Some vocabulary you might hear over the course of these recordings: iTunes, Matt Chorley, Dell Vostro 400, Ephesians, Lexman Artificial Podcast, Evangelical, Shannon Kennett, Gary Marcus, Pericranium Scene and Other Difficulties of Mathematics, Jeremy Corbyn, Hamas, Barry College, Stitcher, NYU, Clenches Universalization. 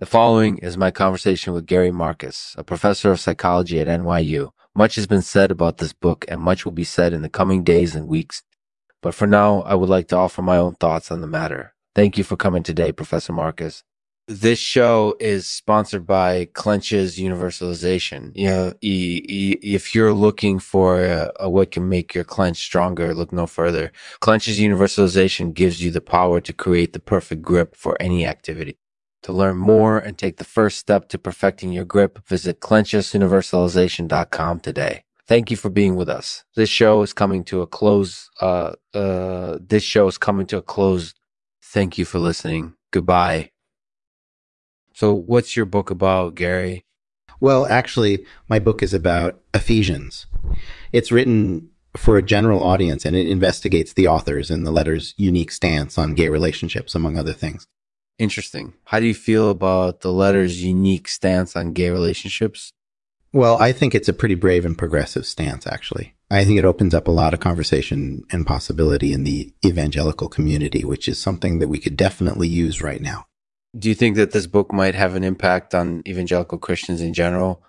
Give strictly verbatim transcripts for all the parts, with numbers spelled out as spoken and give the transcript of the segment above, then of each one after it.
The following is my conversation with Gary Marcus, a professor of psychology at N Y U. Much has been said about this book, and much will be said in the coming days and weeks. But for now, I would like to offer my own thoughts on the matter. Thank you for coming today, Professor Marcus. This show is sponsored by Clenches Universalization. You know, e- e- if you're looking for a, a what can make your clench stronger, look no further. Clenches Universalization gives you the power to create the perfect grip for any activity. To learn more and take the first step to perfecting your grip, visit clenches universalization dot com today. Thank you for being with us. This show is coming to a close. Uh, uh, this show is coming to a close. Thank you for listening. Goodbye. So what's your book about, Gary? Well, actually, my book is about Ephesians. It's written for a general audience, and it investigates the author's and the letter's unique stance on gay relationships, among other things. Interesting. How do you feel about the letter's unique stance on gay relationships? Well, I think it's a pretty brave and progressive stance, actually. I think it opens up a lot of conversation and possibility in the evangelical community, which is something that we could definitely use right now. Do you think that this book might have an impact on evangelical Christians in general?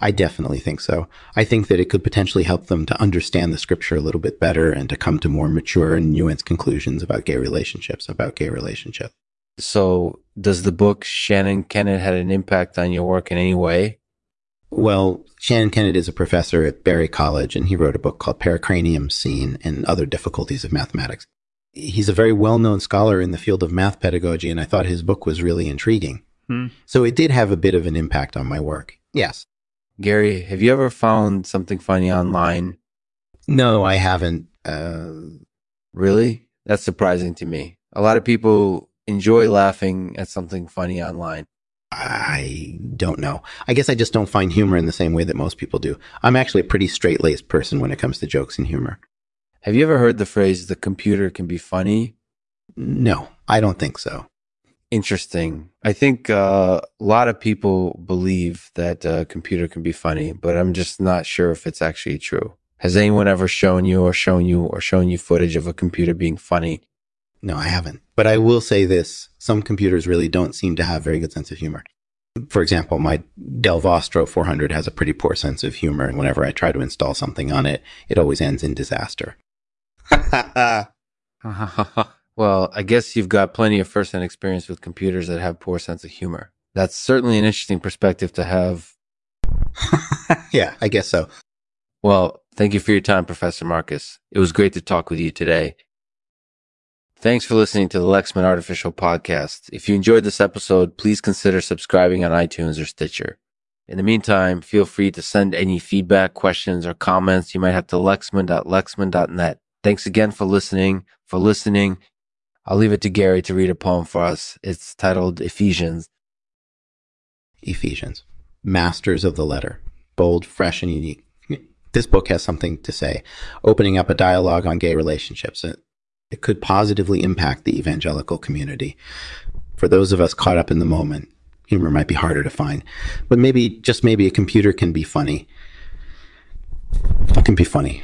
I definitely think so. I think that it could potentially help them to understand the scripture a little bit better and to come to more mature and nuanced conclusions about gay relationships, about gay relationships. So does the book Shannon Kennett had an impact on your work in any way? Well, Shannon Kennett is a professor at Barry College, and he wrote a book called Pericranium Scene and Other Difficulties of Mathematics. He's a very well-known scholar in the field of math pedagogy, and I thought his book was really intriguing. Hmm. So it did have a bit of an impact on my work, yes. Gary, have you ever found something funny online? No, I haven't. Uh, really? That's surprising to me. A lot of people enjoy laughing at something funny online. I don't know. I guess I just don't find humor in the same way that most people do. I'm actually a pretty straight-laced person when it comes to jokes and humor. Have you ever heard the phrase, the computer can be funny? No, I don't think so. Interesting. I think uh, a lot of people believe that a computer can be funny, but I'm just not sure if it's actually true. Has anyone ever shown you or shown you or shown you footage of a computer being funny? No, I haven't. But I will say this. Some computers really don't seem to have a very good sense of humor. For example, my Dell Vostro four hundred has a pretty poor sense of humor, and whenever I try to install something on it, it always ends in disaster. Well, I guess you've got plenty of first-hand experience with computers that have poor sense of humor. That's certainly an interesting perspective to have. Yeah, I guess so. Well, thank you for your time, Professor Marcus. It was great to talk with you today. Thanks for listening to the Lexman Artificial Podcast. If you enjoyed this episode, please consider subscribing on iTunes or Stitcher. In the meantime, feel free to send any feedback, questions, or comments you might have to lexman dot lexman dot net. Thanks again for listening, for listening. I'll leave it to Gary to read a poem for us. It's titled Ephesians. Ephesians. Masters of the letter. Bold, fresh, and unique. This book has something to say, opening up a dialogue on gay relationships. It, it could positively impact the evangelical community. For those of us caught up in the moment, humor might be harder to find. But maybe, just maybe, a computer can be funny. It can be funny.